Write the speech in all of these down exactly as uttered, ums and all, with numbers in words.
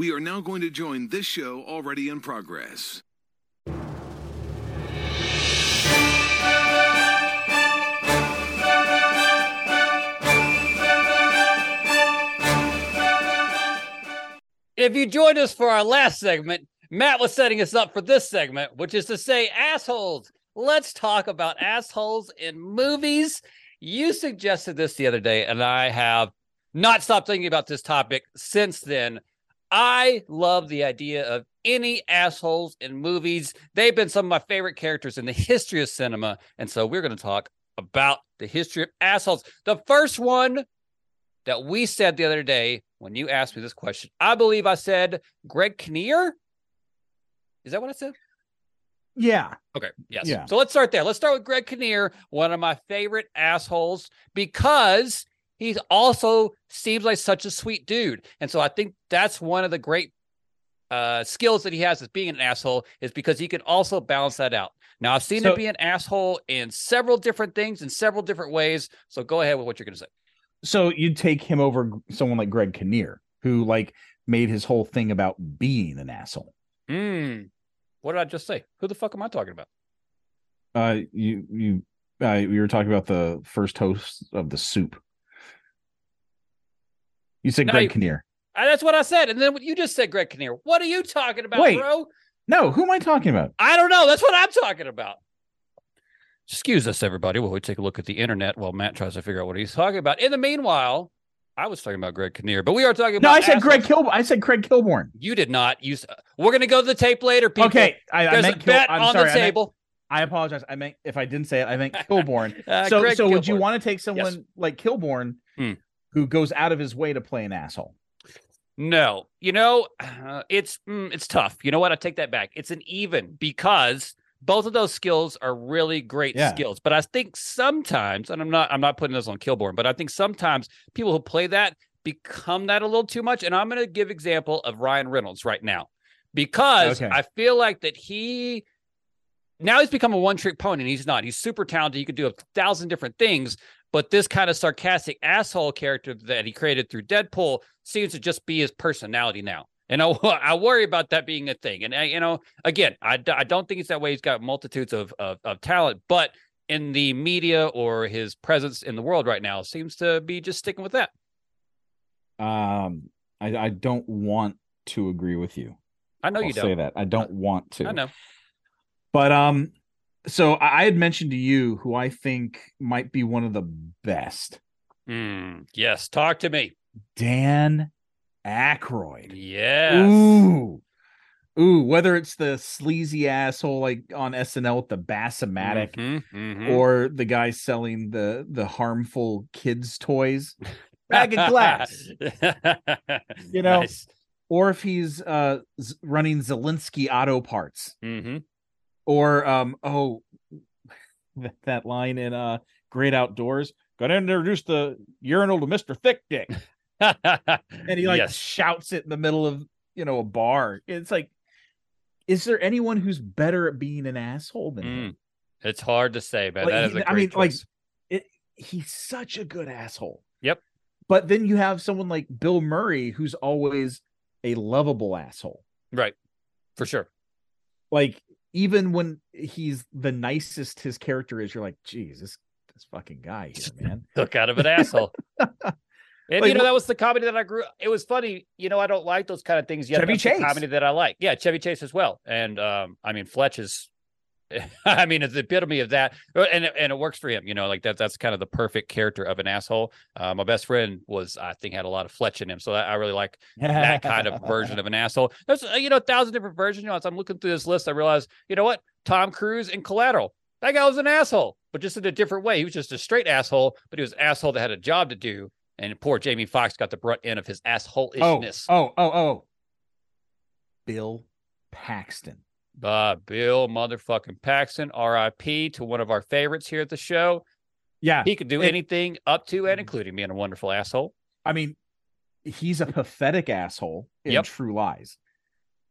We are now going to join this show already in progress. If you joined us for our last segment, Matt was setting us up for this segment, which is to say assholes. Let's talk about assholes in movies. You suggested this the other day, and I have not stopped thinking about this topic since then. I love the idea of any assholes in movies. They've been some of my favorite characters in the history of cinema, and so we're going to talk about the history of assholes. The first one that we said the other day when you asked me this question, I believe I said Greg Kinnear. Is that what I said? Yeah. Okay. Yes. Yeah. So let's start there. Let's start with Greg Kinnear, one of my favorite assholes, because he also seems like such a sweet dude. And so I think that's one of the great uh, skills that he has as being an asshole, is because he can also balance that out. Now, I've seen so, him be an asshole in several different things, in several different ways. So go ahead with what you're going to say. So you'd take him over someone like Greg Kinnear, who like made his whole thing about being an asshole. Hmm. What did I just say? Who the fuck am I talking about? Uh, you you uh, you were talking about the first host of The Soup. You said no, Greg you, Kinnear. I, that's what I said, and then you just said Greg Kinnear. What are you talking about, Wait, bro? No, who am I talking about? I don't know. That's what I'm talking about. Excuse us, everybody, while we take a look at the internet while Matt tries to figure out what he's talking about. In the meanwhile, I was talking about Greg Kinnear, but we are talking about... No, I said Greg Kilborn. I said Craig Kilborn. You did not. You. We're going to go to the tape later, people. Okay. I, I There's meant a Kil- bet I'm on sorry, the I table. Meant, I apologize. I meant, if I didn't say it, I meant Kilborn. uh, so Greg so Kilborn. Would you want to take someone yes. like Kilborn mm. who goes out of his way to play an asshole? No. You know, uh, it's mm, it's tough. You know what? I take that back. It's an even, because... both of those skills are really great yeah. skills, but I think sometimes, and I'm not, I'm not putting this on Kilborn, but I think sometimes people who play that become that a little too much. And I'm going to give example of Ryan Reynolds right now, because okay. I feel like that he, now he's become a one trick pony, and he's not, he's super talented. He could do a thousand different things, but this kind of sarcastic asshole character that he created through Deadpool seems to just be his personality now. And I, I worry about that being a thing. And, I, you know, again, I, I don't think it's that way. He's got multitudes of, of of talent, but in the media or his presence in the world right now seems to be just sticking with that. Um, I, I don't want to agree with you. I know I'll you don't. say that. I don't want to. I know. But um, so I had mentioned to you who I think might be one of the best. Mm, yes. Talk to me. Dan Aykroyd. Yes. Ooh. Ooh, whether it's the sleazy asshole like on S N L with the Bass-O-Matic, mm-hmm, mm-hmm. or the guy selling the, the harmful kids toys, bag of glass. You know, nice. Or if he's uh, running Zelensky Auto Parts. Mm-hmm. Or um oh that line in uh Great Outdoors, "Gonna introduce the urinal to Mister Thick Dick." And he like yes. shouts it in the middle of, you know, a bar. It's like, is there anyone who's better at being an asshole than mm. him? It's hard to say, but like, that is a I mean, choice. like it, he's such a good asshole. Yep. But then you have someone like Bill Murray, who's always a lovable asshole. Right. For sure. Like, even when he's the nicest his character is, you're like, geez, this this fucking guy here, man. Took out of an asshole. And, like, you know, that was the comedy that I grew up. It was funny. You know, I don't like those kind of things yet. Chevy Chase. The comedy that I like. Yeah, Chevy Chase as well. And, um, I mean, Fletch is, I mean, it's the epitome of that. And, and it works for him. You know, like that. that's kind of the perfect character of an asshole. Uh, my best friend was, I think, had a lot of Fletch in him. So I, I really like that kind of version of an asshole. There's, you know, a thousand different versions. You know, as I'm looking through this list, I realized, you know what? Tom Cruise in Collateral. That guy was an asshole, but just in a different way. He was just a straight asshole, but he was an asshole that had a job to do. And poor Jamie Foxx got the brunt end of his asshole-ishness. Oh, oh, oh, oh. Bill Paxton. Uh, Bill motherfucking Paxton, R I P to one of our favorites here at the show. Yeah. He could do it, anything up to and including being a wonderful asshole. I mean, he's a pathetic asshole in yep. True Lies.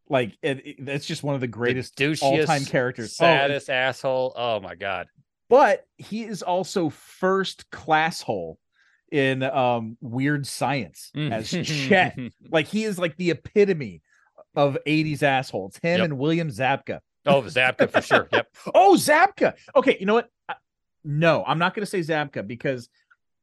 Like, it, it, that's just one of the greatest the douchiest, all-time characters. Saddest oh, asshole. Oh, my God. But he is also first-class hole in um, Weird Science as Chet. Like, he is like the epitome of eighties assholes. Him yep. and William Zabka. Oh, Zabka for sure. Yep. Oh, Zabka. Okay, you know what? No, I'm not going to say Zabka because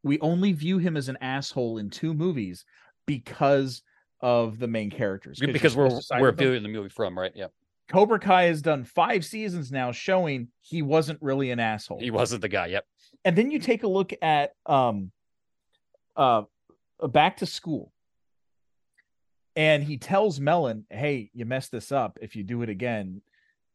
we only view him as an asshole in two movies because of the main characters. Because we're we're viewing the movie from, right? Yep. Cobra Kai has done five seasons now, showing he wasn't really an asshole. He wasn't the guy. Yep. And then you take a look at um, uh, Back to School. And he tells Mellon, hey, you messed this up. If you do it again,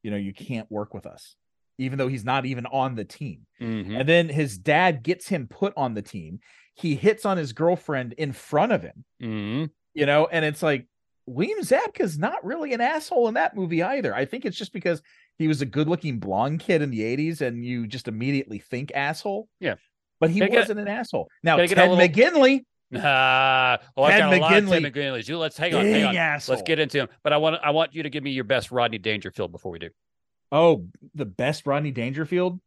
you know, you can't work with us, even though he's not even on the team. Mm-hmm. And then his dad gets him put on the team. He hits on his girlfriend in front of him, mm-hmm. you know, and it's like, William Zabka's not really an asshole in that movie either. I think it's just because he was a good-looking blonde kid in the eighties, and you just immediately think asshole. Yeah. But he gotta wasn't get, an asshole. Now, Ted little... McGinley. Uh, oh, Ted I've got a McGinley. lot of Ted McGinleys. You, let's hang on. Hang on. Asshole. Let's get into him. But I want I want you to give me your best Rodney Dangerfield before we do. Oh, the best Rodney Dangerfield?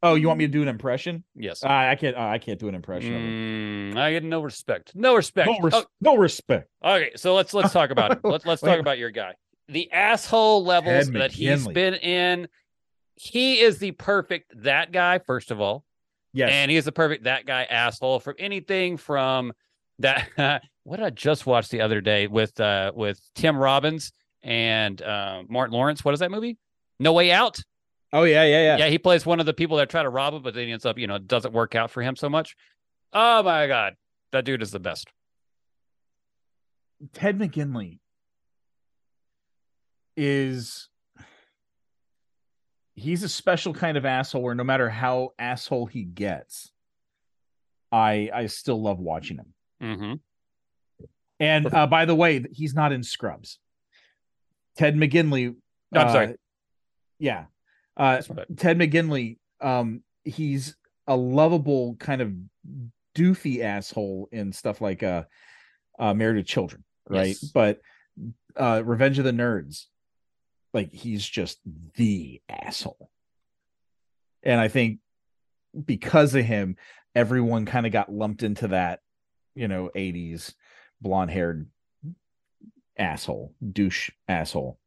Oh, you want me to do an impression? Yes. Uh, I can't. Uh, I can't do an impression. Mm, of it. I get no respect. No respect. No, res- oh. no respect. Okay, so let's let's talk about it. Let's let's talk about your guy. The asshole levels that he's been in. He is the perfect that guy. First of all, yes, and he is the perfect that guy asshole from anything from that. What I just watched the other day with uh, with Tim Robbins and uh, Martin Lawrence. What is that movie? No Way Out. Oh, yeah, yeah, yeah. Yeah, he plays one of the people that try to rob him, but then he ends up, you know, it doesn't work out for him so much. Oh, my God. That dude is the best. Ted McGinley is... He's a special kind of asshole where no matter how asshole he gets, I I still love watching him. Mm-hmm. And uh, by the way, he's not in Scrubs. Ted McGinley... No, I'm uh, sorry. Yeah. Uh, Ted McGinley, um, he's a lovable kind of doofy asshole in stuff like uh, uh, Married... with Children, right? Yes. But uh, Revenge of the Nerds, like, he's just the asshole. And I think because of him, everyone kind of got lumped into that, you know, eighties blonde-haired asshole, douche asshole.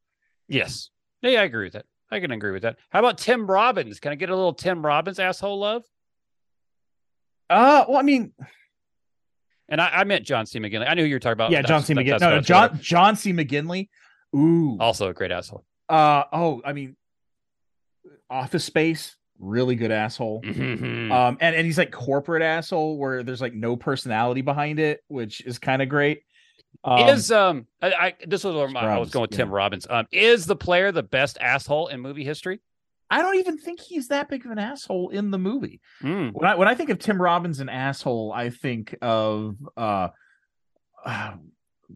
Yes. Yeah, I agree with that. I can agree with that. How about Tim Robbins? Can I get a little Tim Robbins asshole love? Uh, well, I mean, and I, I meant John C. McGinley. I knew who you were talking about. Yeah, John C. McGinley. No, no, John John C. McGinley. Ooh, also a great asshole. Uh oh, I mean, Office Space, really good asshole. Mm-hmm. Um, and and he's like corporate asshole where there's like no personality behind it, which is kind of great. Um, is um I, I this was where my, Robbins, I was going with yeah. Tim Robbins. Um, is the player the best asshole in movie history? I don't even think he's that big of an asshole in the movie. Mm. When I when I think of Tim Robbins an asshole, I think of uh, uh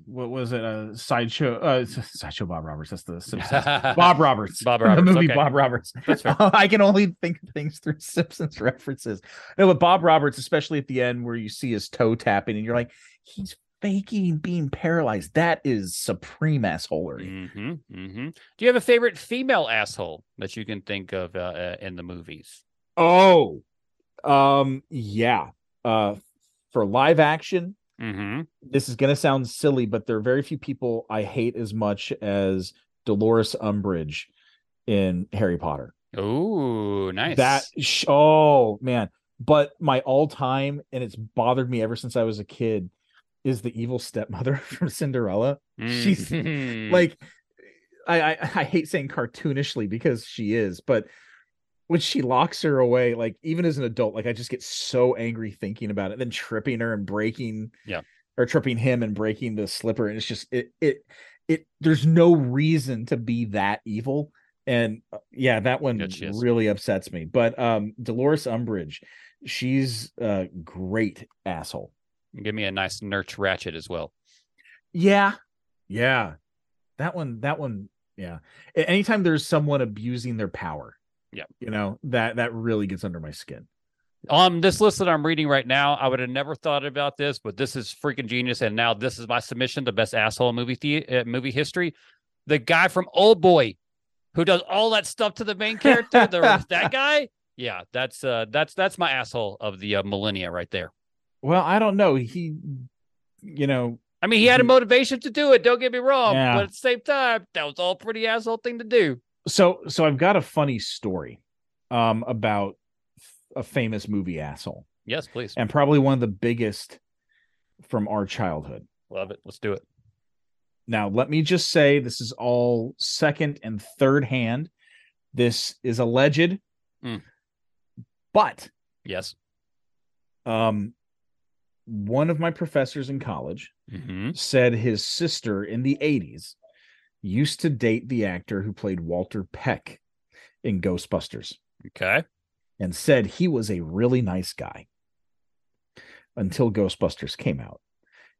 what was it? A uh, sideshow uh, sideshow Bob Roberts. That's the Simpsons. Bob Roberts. Bob Roberts. The movie okay. Bob Roberts. That's fair. Uh, I can only think of things through Simpsons references. No, but Bob Roberts, especially at the end where you see his toe tapping, and you're like, he's faking being paralyzed. That is supreme assholery. Mm-hmm, mm-hmm. Do you have a favorite female asshole that you can think of uh, uh, in the movies? Oh, um, yeah. Uh, for live action, mm-hmm. this is going to sound silly, but there are very few people I hate as much as Dolores Umbridge in Harry Potter. Oh, nice. That. Sh- oh, man. But my all-time, and it's bothered me ever since I was a kid, is the evil stepmother from Cinderella. Mm. She's like, I, I I hate saying cartoonishly because she is, but when she locks her away, like even as an adult, like I just get so angry thinking about it, then tripping her and breaking, yeah, or tripping him and breaking the slipper. And it's just, it, it, it, there's no reason to be that evil. And uh, yeah, that one yeah, really upsets me. But um, Dolores Umbridge, she's a great asshole. Give me a nice Nurse Ratchet as well. Yeah. Yeah. That one, that one. Yeah. Anytime there's someone abusing their power. Yeah. You know, that, that really gets under my skin. Um, this list that I'm reading right now, I would have never thought about this, but this is freaking genius. And now this is my submission to best asshole in movie, the- uh, movie history. The guy from Old Boy who does all that stuff to the main character. the, that guy. Yeah. That's uh that's, that's my asshole of the uh, millennia right there. Well, I don't know. He, you know, I mean, he had a motivation to do it. Don't get me wrong. Yeah. But at the same time, that was all a pretty asshole thing to do. So, so I've got a funny story um, about a famous movie asshole. Yes, please. And probably one of the biggest from our childhood. Love it. Let's do it. Now, let me just say this is all second and third hand. This is alleged. Mm. But. Yes. Um, one of my professors in college mm-hmm. said his sister in the eighties used to date the actor who played Walter Peck in Ghostbusters. Okay. And said he was a really nice guy until Ghostbusters came out.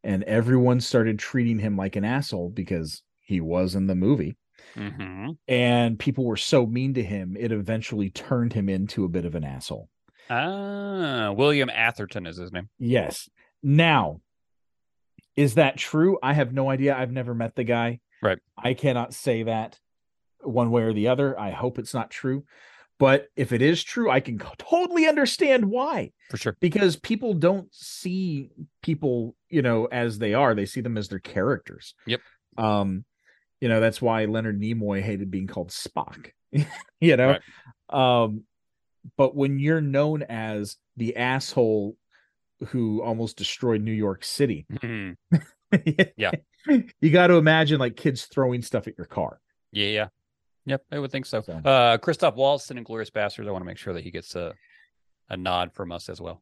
And everyone started treating him like an asshole because he was in the movie. Mm-hmm. And people were so mean to him, it eventually turned him into a bit of an asshole. Ah, William Atherton is his name. Yes. Now, is that true? I have no idea. I've never met the guy. Right. I cannot say that one way or the other. I hope it's not true. But if it is true, I can totally understand why. For sure. Because people don't see people, you know, as they are. They see them as their characters. Yep. Um, you know, that's why Leonard Nimoy hated being called Spock. You know? Right. Um, but when you're known as the asshole who almost destroyed New York City, mm-hmm. yeah, you got to imagine like kids throwing stuff at your car. Yeah, yeah, yep, I would think so. so. Uh, Christoph Waltz in Inglourious Bastards. I want to make sure that he gets a a nod from us as well.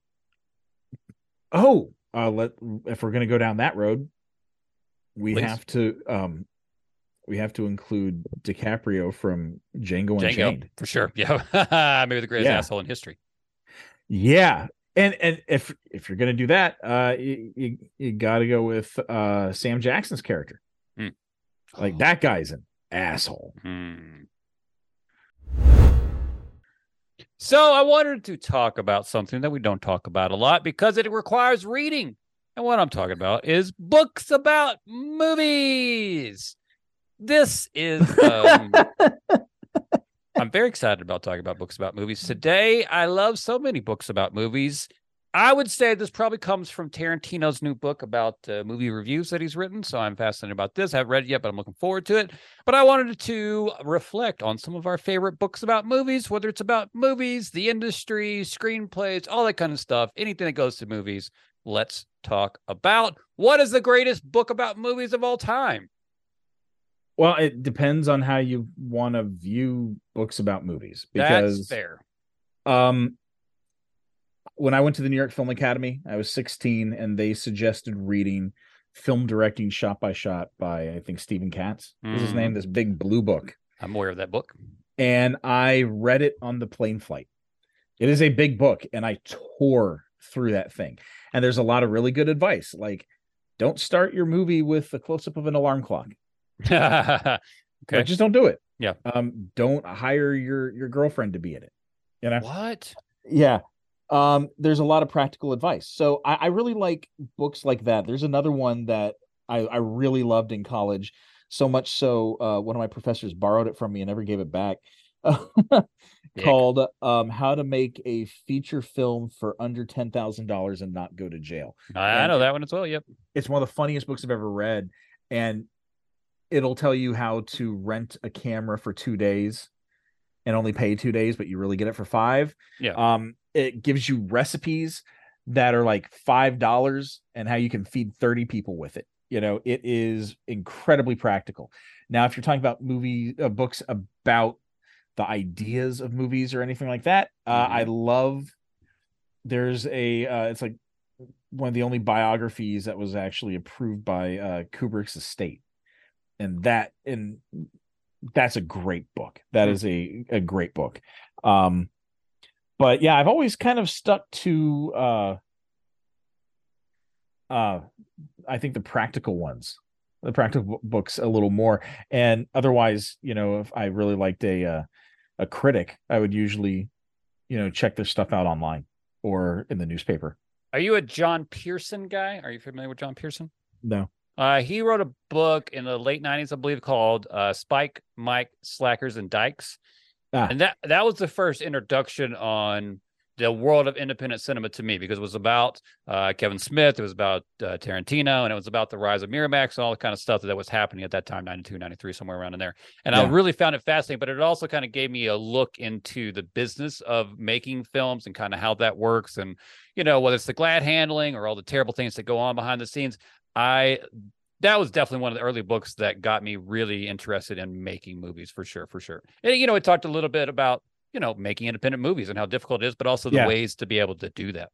Oh, uh, let if we're going to go down that road, we Please. have to um, we have to include DiCaprio from Django, Django Unchained for sure. Yeah, maybe the greatest yeah. asshole in history. Yeah. And and if if you're gonna do that, uh, you you, you got to go with uh, Sam Jackson's character. Mm. Like oh. that guy's an asshole. Mm. So I wanted to talk about something that we don't talk about a lot because it requires reading, and what I'm talking about is books about movies. This is. Um, I'm very excited about talking about books about movies today. I love so many books about movies. I would say this probably comes from Tarantino's new book about uh, movie reviews that he's written. So I'm fascinated about this. I haven't read it yet, but I'm looking forward to it. But I wanted to reflect on some of our favorite books about movies, whether it's about movies, the industry, screenplays, all that kind of stuff, anything that goes to movies. Let's talk about what is the greatest book about movies of all time. Well, it depends on how you want to view books about movies. Because, that's fair. Um, when I went to the New York Film Academy, I was sixteen, and they suggested reading Film Directing Shot by Shot by, I think, Stephen Katz. Mm. Is his name? This big blue book. I'm aware of that book. And I read it on the plane flight. It is a big book, and I tore through that thing. And there's a lot of really good advice. Like, don't start your movie with a close-up of an alarm clock. Okay. Like, just don't do it. Yeah. Um, don't hire your your girlfriend to be in it. You know what? Yeah. Um, there's a lot of practical advice. So I, I really like books like that. There's another one that I, I really loved in college, so much so uh, one of my professors borrowed it from me and never gave it back. Called um, How to Make a Feature Film for Under Ten Thousand Dollars and Not Go to Jail. I, I know that one as well. Yep. It's one of the funniest books I've ever read, and it'll tell you how to rent a camera for two days and only pay two days, but you really get it for five. Yeah. Um, it gives you recipes that are like five dollars and how you can feed thirty people with it. You know, it is incredibly practical. Now, if you're talking about movie uh, books about the ideas of movies or anything like that, uh, mm-hmm. I love there's a, uh, it's like one of the only biographies that was actually approved by uh, Kubrick's estate. And that and that's a great book. That is a, a great book. Um, but yeah, I've always kind of stuck to uh, uh, I think the practical ones, the practical books a little more. And otherwise, you know, if I really liked a uh, a critic, I would usually, you know, check their stuff out online or in the newspaper. Are you a John Pearson guy? Are you familiar with John Pearson? No. Uh, he wrote a book in the late nineties, I believe, called uh, Spike, Mike, Slackers, and Dykes. Ah. And that, that was the first introduction on the world of independent cinema to me, because it was about uh, Kevin Smith, it was about uh, Tarantino, and it was about the rise of Miramax and all the kind of stuff that, that was happening at that time, ninety-two, ninety-three, somewhere around in there. And yeah. I really found it fascinating, but it also kind of gave me a look into the business of making films and kind of how that works. And, you know, whether it's the glad handling or all the terrible things that go on behind the scenes, I... that was definitely one of the early books that got me really interested in making movies, for sure, for sure. And, you know, it talked a little bit about, you know, making independent movies and how difficult it is, but also the yeah. ways to be able to do that.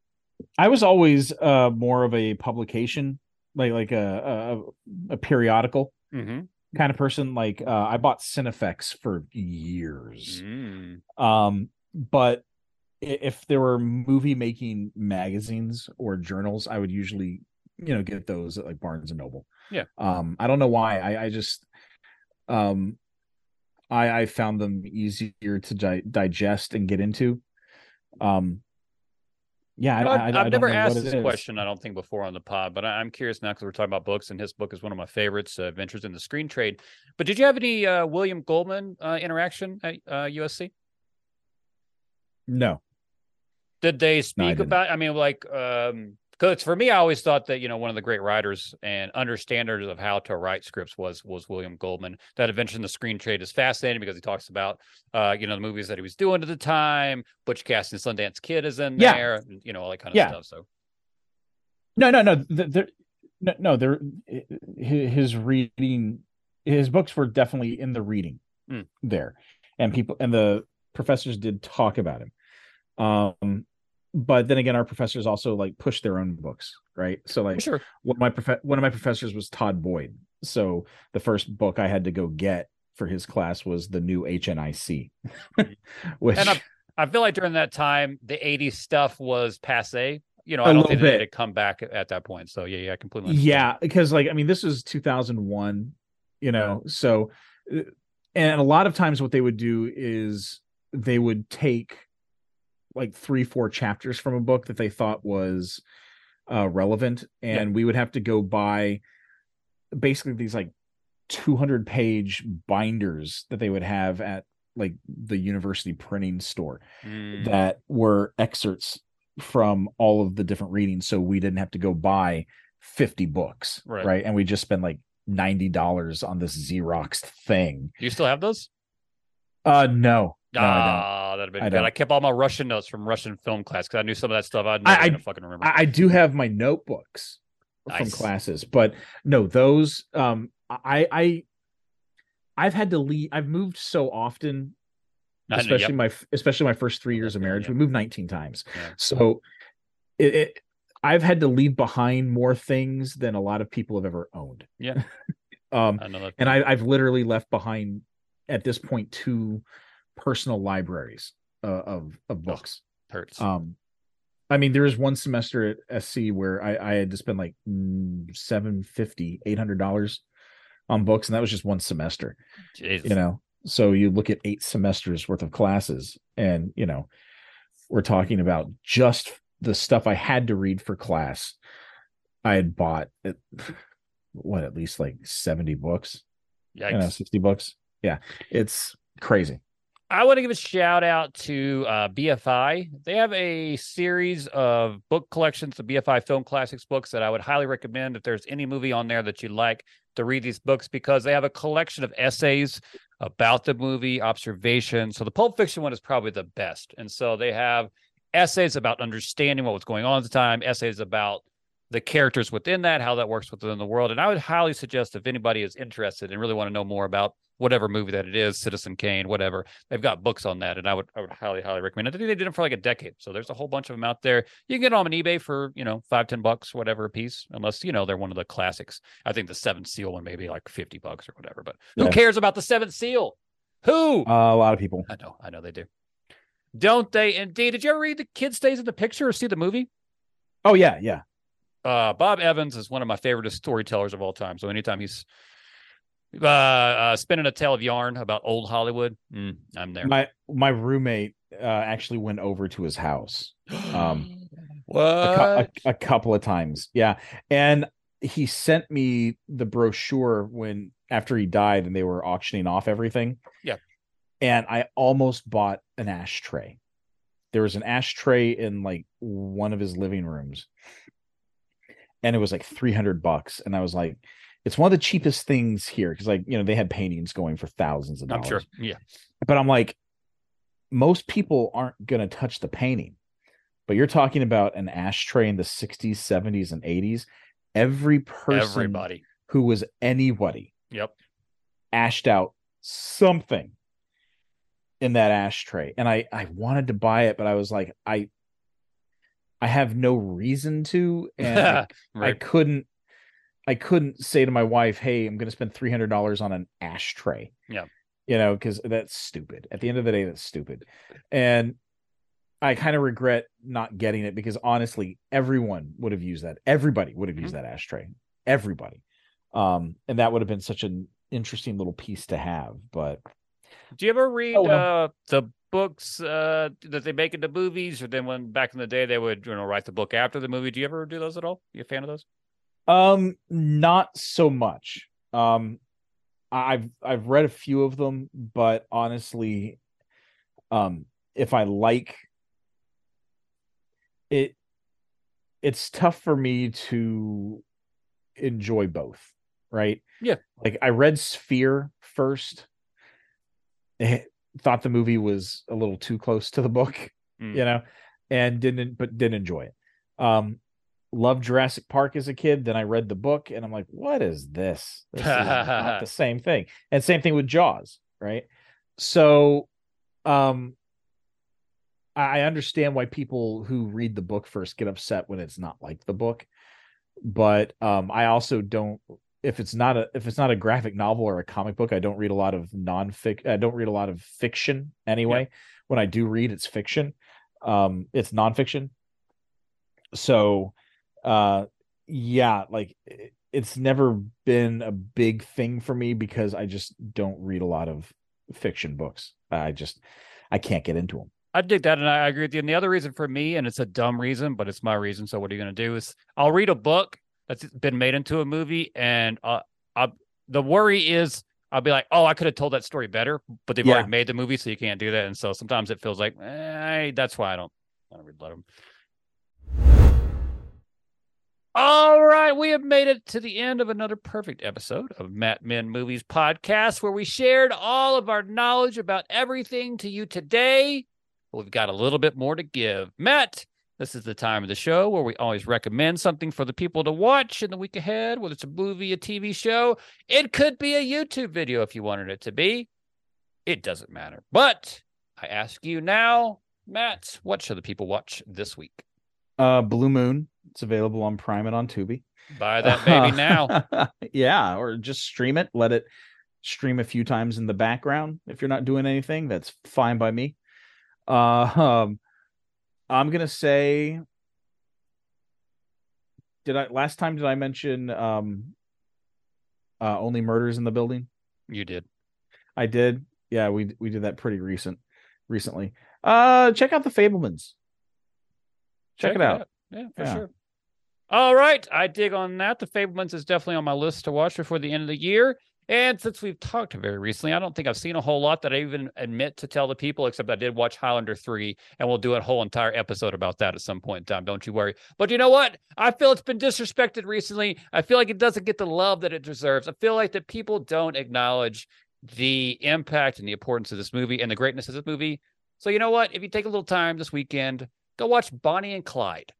I was always uh, more of a publication, like like a a, a periodical mm-hmm. kind of person. Like uh, I bought Cinefex for years, mm. um, but if there were movie making magazines or journals, I would usually, you know, get those at like Barnes and Noble. Yeah. Um, I don't know why. I, I just, um, I, I found them easier to di- digest and get into. Um, yeah. No, I, I, I've I don't never know asked this question, I don't think, before on the pod, but I, I'm curious now because we're talking about books, and his book is one of my favorites, uh, Adventures in the Screen Trade. But did you have any uh, William Goldman uh, interaction at uh, U S C? No. Did they speak no, I about, I mean, like, um, because for me, I always thought that, you know, one of the great writers and understanders of how to write scripts was was William Goldman. That Adventure in the Screen Trade is fascinating because he talks about, uh, you know, the movies that he was doing at the time. Butch Cassidy and Sundance Kid is in yeah. there, you know, all that kind of yeah. stuff. So, no, no, no, there, no, no, there, his reading, his books were definitely in the reading mm. there, and people and the professors did talk about him. Um. But then again, our professors also like push their own books, right? So like sure. one of my prof- one of my professors was Todd Boyd. So the first book I had to go get for his class was The New H N I C. Which... And I, I feel like during that time, the eighties stuff was passe. You know, I don't think they had to come back at that point. So yeah, yeah, completely. Understand. Yeah, because like, I mean, this was two thousand one, you know, yeah. so and a lot of times what they would do is they would take like three, four chapters from a book that they thought was uh, relevant. And yeah. we would have to go buy basically these like two hundred page binders that they would have at like the university printing store mm. that were excerpts from all of the different readings. So we didn't have to go buy fifty books. Right. right? And we just spent like ninety dollars on this Xeroxed thing. Do you still have those? Uh, no. No, ah, I that'd have been I good. I kept all my Russian notes from Russian film class because I knew some of that stuff I'd never I, fucking remember. I, I do have my notebooks nice. from classes, but no, those um, I I I've had to leave. I've moved so often, especially know, yep. my especially my first three years of marriage. Yep. We moved nineteen times, yeah. so it, it I've had to leave behind more things than a lot of people have ever owned. Yeah, um, I know that. and I, I've literally left behind at this point two personal libraries uh, of of books. Oh, hurts. Um, I mean, there was one semester at S C where I, I had to spend like seven fifty, eight hundred dollars on books, and that was just one semester. Jeez. You know, so you look at eight semesters worth of classes, and you know, we're talking about just the stuff I had to read for class. I had bought at, what at least like seventy books, yeah, you know, sixty books. Yeah, it's crazy. I want to give a shout out to uh, B F I. They have a series of book collections, the B F I Film Classics books, that I would highly recommend if there's any movie on there that you like to read these books, because they have a collection of essays about the movie, observations. So the Pulp Fiction one is probably the best. And so they have essays about understanding what was going on at the time, essays about the characters within that, how that works within the world. And I would highly suggest if anybody is interested and really want to know more about whatever movie that it is, Citizen Kane, whatever, they've got books on that. And I would I would highly, highly recommend it. I think they did them for like a decade. So there's a whole bunch of them out there. You can get them on eBay for, you know, five, ten bucks, whatever a piece, unless, you know, they're one of the classics. I think the Seventh Seal one may be like fifty bucks or whatever, but yeah. who cares about the Seventh Seal? Who? Uh, a lot of people. I know. I know they do. Don't they? Indeed. Did you ever read The Kid Stays in the Picture or see the movie? Oh, yeah. Yeah. Uh, Bob Evans is one of my favorite storytellers of all time. So anytime he's Uh, uh, spinning a tale of yarn about old Hollywood. Mm, I'm there. My my roommate uh, actually went over to his house. Um, what? A, a, a couple of times, yeah. And he sent me the brochure when after he died, and they were auctioning off everything. Yeah. And I almost bought an ashtray. there was an ashtray in like one of his living rooms, and it was like three hundred bucks. And I was like, it's one of the cheapest things here. Cause like, you know, they had paintings going for thousands of dollars. I'm sure. Yeah. But I'm like, most people aren't going to touch the painting, but you're talking about an ashtray in the sixties, seventies and eighties. Every person Everybody. who was anybody yep. ashed out something in that ashtray. And I, I wanted to buy it, but I was like, I, I have no reason to, and I, right. I couldn't, I couldn't say to my wife, hey, I'm going to spend three hundred dollars on an ashtray. Yeah. You know, cause that's stupid. At the end of the day, that's stupid. And I kind of regret not getting it, because honestly, everyone would have used that. Everybody would have mm-hmm. used that ashtray. Everybody. Um, and that would have been such an interesting little piece to have, but. Do you ever read oh, well. uh, the books uh, that they make into movies, or then when back in the day they would, you know, write the book after the movie? Do you ever do those at all? Are you a fan of those? Um, not so much. Um, I've I've read a few of them, but honestly, um, if I like it, it's tough for me to enjoy both. Right? Yeah. Like I read Sphere first. It thought the movie was a little too close to the book, mm. you know, and didn't, but didn't enjoy it. Um, loved Jurassic Park as a kid. Then I read the book and I'm like, what is this? This is not the same thing. And same thing with Jaws. Right. So, um, I understand why people who read the book first get upset when it's not like the book, but, um, I also don't, if it's not a if it's not a graphic novel or a comic book, I don't read a lot of non-fic. I don't read a lot of fiction anyway. Yeah. When I do read, it's fiction. Um, it's nonfiction. So, uh, yeah, like it, it's never been a big thing for me, because I just don't read a lot of fiction books. I just I can't get into them. I dig that, and I agree with you. And the other reason for me, and it's a dumb reason, but it's my reason. So what are you going to do? Is I'll read a book that's been made into a movie, and uh, I, the worry is I'll be like, oh, I could have told that story better, but they've yeah. already made the movie, so you can't do that. And so sometimes it feels like, eh, that's why I don't want to read them. All right, we have made it to the end of another perfect episode of Matt Men Movies Podcast, where we shared all of our knowledge about everything to you today. But we've got a little bit more to give. Matt, this is the time of the show where we always recommend something for the people to watch in the week ahead, whether it's a movie, a T V show. It could be a YouTube video if you wanted it to be. It doesn't matter. But I ask you now, Matt, what should the people watch this week? Uh, Blue Moon. It's available on Prime and on Tubi. Buy that baby now. Yeah, or just stream it. Let it stream a few times in the background. If you're not doing anything, that's fine by me. Uh, um. I'm going to say, did I, last time, did I mention um, uh, Only Murders in the Building? You did. I did. Yeah. We, we did that pretty recent recently. Uh, check out The Fabelmans. Check, check it out. out. Yeah, for yeah. sure. All right. I dig on that. The Fabelmans is definitely on my list to watch before the end of the year. And since we've talked very recently, I don't think I've seen a whole lot that I even admit to tell the people, except I did watch Highlander three, and we'll do a whole entire episode about that at some point in time. Don't you worry. But you know what? I feel it's been disrespected recently. I feel like it doesn't get the love that it deserves. I feel like that people don't acknowledge the impact and the importance of this movie and the greatness of this movie. So you know what? If you take a little time this weekend, go watch Bonnie and Clyde.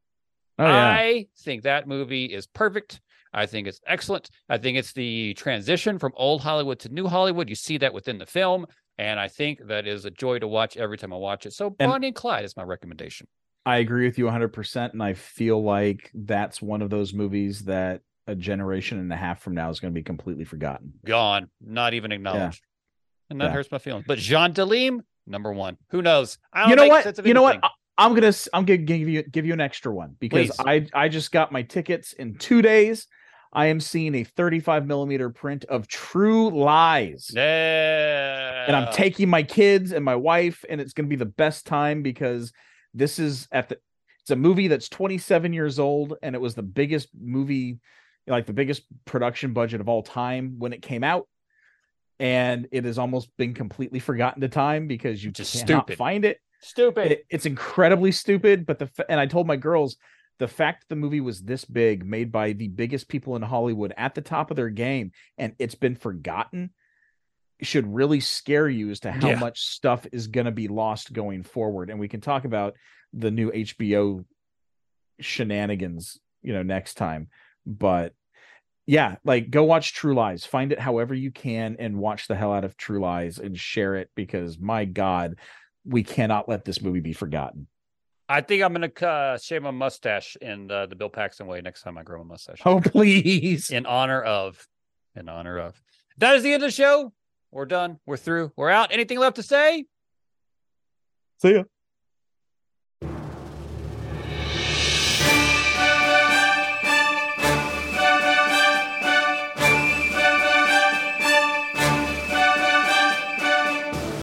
Oh, yeah. I think that movie is perfect. I think it's excellent. I think it's the transition from old Hollywood to new Hollywood. You see that within the film. And I think that is a joy to watch every time I watch it. So Bonnie and, and Clyde is my recommendation. I agree with you one hundred percent. And I feel like that's one of those movies that a generation and a half from now is going to be completely forgotten. Gone. Not even acknowledged. Yeah. And that yeah. hurts my feelings. But Jean Deleem, number one. Who knows? I don't you know make what? Sense of you anything. Know what? I- I'm going to I'm gonna give you give you an extra one, because Please. I I just got my tickets in two days. I am seeing a thirty-five millimeter print of True Lies. Yeah. And I'm taking my kids and my wife, and it's going to be the best time, because this is at the it's a movie that's twenty-seven years old, and it was the biggest movie, like the biggest production budget of all time when it came out. And it has almost been completely forgotten to time, because you just cannot stupid. find it. Stupid. It, it's incredibly stupid. But the and I told my girls, the fact that the movie was this big, made by the biggest people in Hollywood at the top of their game, and it's been forgotten, should really scare you as to how yeah. much stuff is going to be lost going forward. And we can talk about the new H B O shenanigans, you know, next time. But yeah, like, go watch True Lies. Find it however you can and watch the hell out of True Lies and share it, because my God, we cannot let this movie be forgotten. I think I'm going to uh, shave my mustache in the, the Bill Paxton way next time I grow my mustache. Oh, please. In honor of, in honor of. That is the end of the show. We're done. We're through. We're out. Anything left to say? See ya.